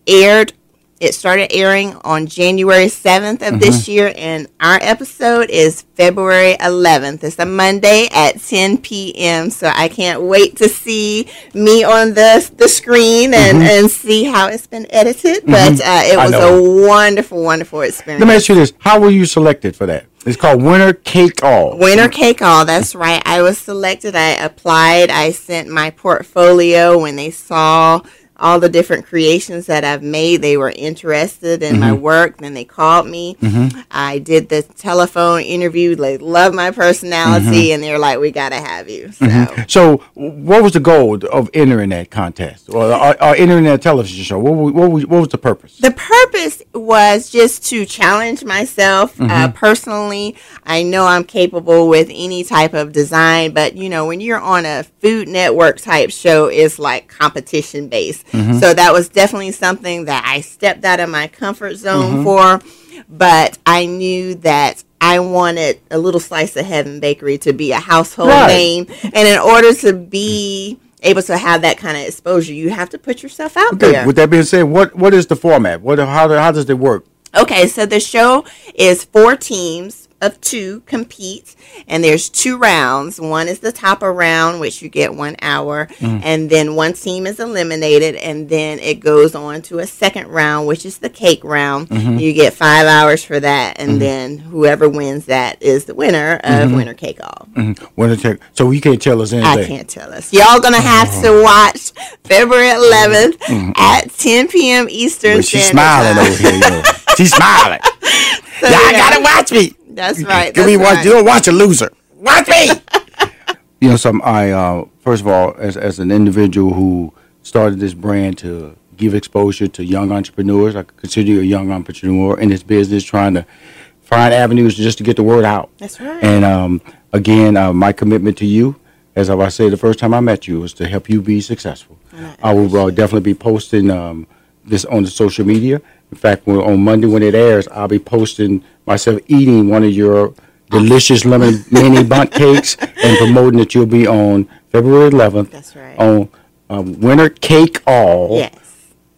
aired It started airing on January seventh of mm-hmm. this year, and our episode is February eleventh. It's a Monday at ten p.m., so I can't wait to see me on the, the screen and, mm-hmm. and see how it's been edited. Mm-hmm. But uh, it was a wonderful, wonderful experience. Let me ask you this. How were you selected for that? It's called Winner Cake All. Winner Cake All, that's right. I was selected. I applied. I sent my portfolio when they saw all the different creations that I've made. They were interested in mm-hmm. my work. Then they called me. Mm-hmm. I did the telephone interview. They loved my personality, mm-hmm. and they were like, we got to have you. So. Mm-hmm. So what was the goal of entering that contest or, or, or entering that television show? What, what, what was the purpose? The purpose was just to challenge myself mm-hmm. uh, personally. I know I'm capable with any type of design, but, you know, when you're on a Food Network type show, it's like competition-based. Mm-hmm. So that was definitely something that I stepped out of my comfort zone mm-hmm. for, but I knew that I wanted A Little Slice of Heaven Bakery to be a household right. name, and in order to be able to have that kind of exposure, you have to put yourself out okay. there. With that being said, what what is the format? What how how does it work? Okay, so the show is four teams of two compete, and there's two rounds. One is the topper round, which you get one hour, mm. and then one team is eliminated, and then it goes on to a second round, which is the cake round. Mm-hmm. You get five hours for that, and mm-hmm. then whoever wins that is the winner of mm-hmm. Winner Cake All. Mm-hmm. Winner Cake. So you can't tell us anything. I can't tell us. Y'all gonna have oh. to watch February eleventh mm-hmm. at ten p.m. Eastern. Well, she's smiling over here. You know. She's smiling. So, y'all yeah. gotta watch me. That's right. That's me watch, right. You don't watch a loser. Watch me. You know, some I uh, first of all, as as an individual who started this brand to give exposure to young entrepreneurs, I consider you a young entrepreneur in this business, trying to find avenues just to get the word out. That's right. And um, again, uh, my commitment to you, as I said the first time I met you, was to help you be successful. Right. I will uh, definitely be posting um, this on the social media. In fact, when, on Monday when it airs, I'll be posting myself eating one of your delicious lemon mini bundt cakes and promoting that you'll be on February eleventh. That's right. On um, Winner Cake All. Yes.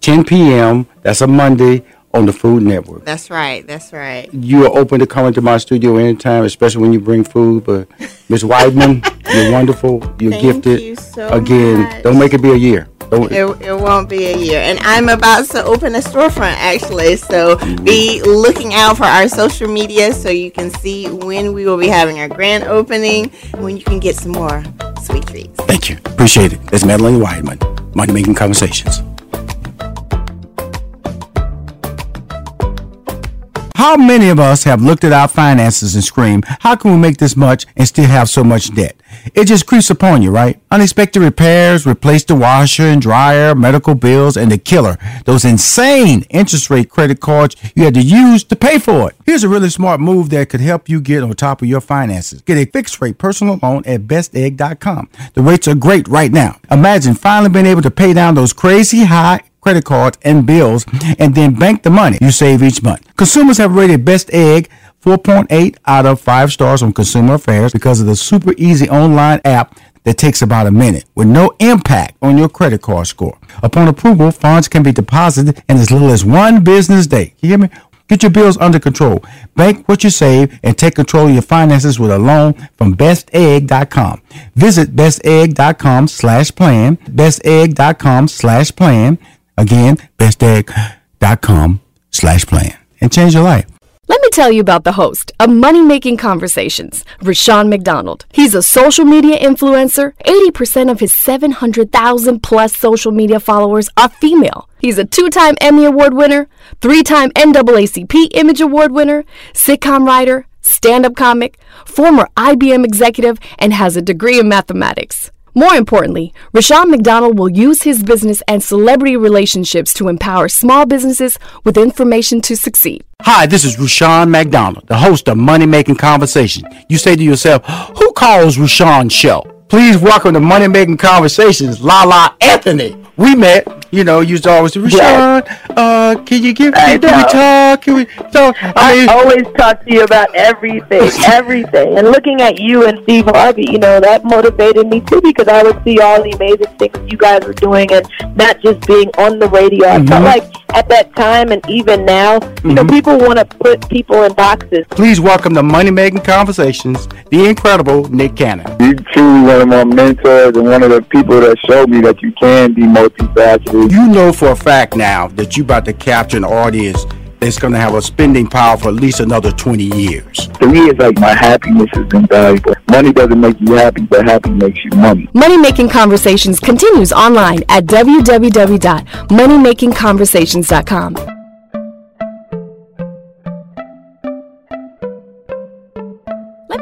ten p.m. That's a Monday on the Food Network. That's right. That's right. You are open to coming to my studio anytime, especially when you bring food. But Miss Whiteman, you're wonderful. You're Thank gifted. You so Again, much. Don't make it be a year. Don't it, it won't be a year. And I'm about to open a storefront, actually. So mm-hmm. be looking out for our social media so you can see when we will be having our grand opening, when you can get some more sweet treats. Thank you. Appreciate it. That's Madeline Whiteman, Money Making Conversations. How many of us have looked at our finances and screamed, how can we make this much and still have so much debt? It just creeps upon you, right? Unexpected repairs, replace the washer and dryer, medical bills, and the killer, those insane interest rate credit cards you had to use to pay for it. Here's a really smart move that could help you get on top of your finances. Get a fixed rate personal loan at best egg dot com. The rates are great right now. Imagine finally being able to pay down those crazy high credit cards and bills, and then bank the money you save each month. Consumers have rated Best Egg four point eight out of five stars on Consumer Affairs because of the super easy online app that takes about a minute with no impact on your credit card score. Upon approval, funds can be deposited in as little as one business day. You hear me? Get your bills under control. Bank what you save and take control of your finances with a loan from best egg dot com. Visit best egg dot com slash plan, best egg dot com slash plan. Again, best egg dot com slash plan, and change your life. Let me tell you about the host of Money Making Conversations, Rushion McDonald. He's a social media influencer. eighty percent of his seven hundred thousand plus social media followers are female. He's a two-time Emmy Award winner, three-time N double A C P Image Award winner, sitcom writer, stand-up comic, former I B M executive, and has a degree in mathematics. More importantly, Rushion McDonald will use his business and celebrity relationships to empower small businesses with information to succeed. Hi, this is Rushion McDonald, the host of Money Making Conversation. You say to yourself, who calls Rushon's show? Please welcome to Money Making Conversations, Lala Anthony. We met, you know, used to always say, Rushion, uh, can you give me, can we talk, can we talk? I, mean, I always talk to you about everything, everything. And looking at you and Steve Harvey, you know, that motivated me too, because I would see all the amazing things you guys were doing and not just being on the radio. Mm-hmm. I felt like at that time and even now, you mm-hmm. know, people want to put people in boxes. Please welcome to Money Making Conversations, the incredible Nick Cannon. You two were one of my mentors and one of the people that showed me that you can be multifaceted. You know for a fact now that you're about to capture an audience that's going to have a spending power for at least another twenty years. To me, it's like my happiness has been valuable. Money doesn't make you happy, but happy makes you money. Money Making Conversations continues online at w w w dot money making conversations dot com. Let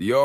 The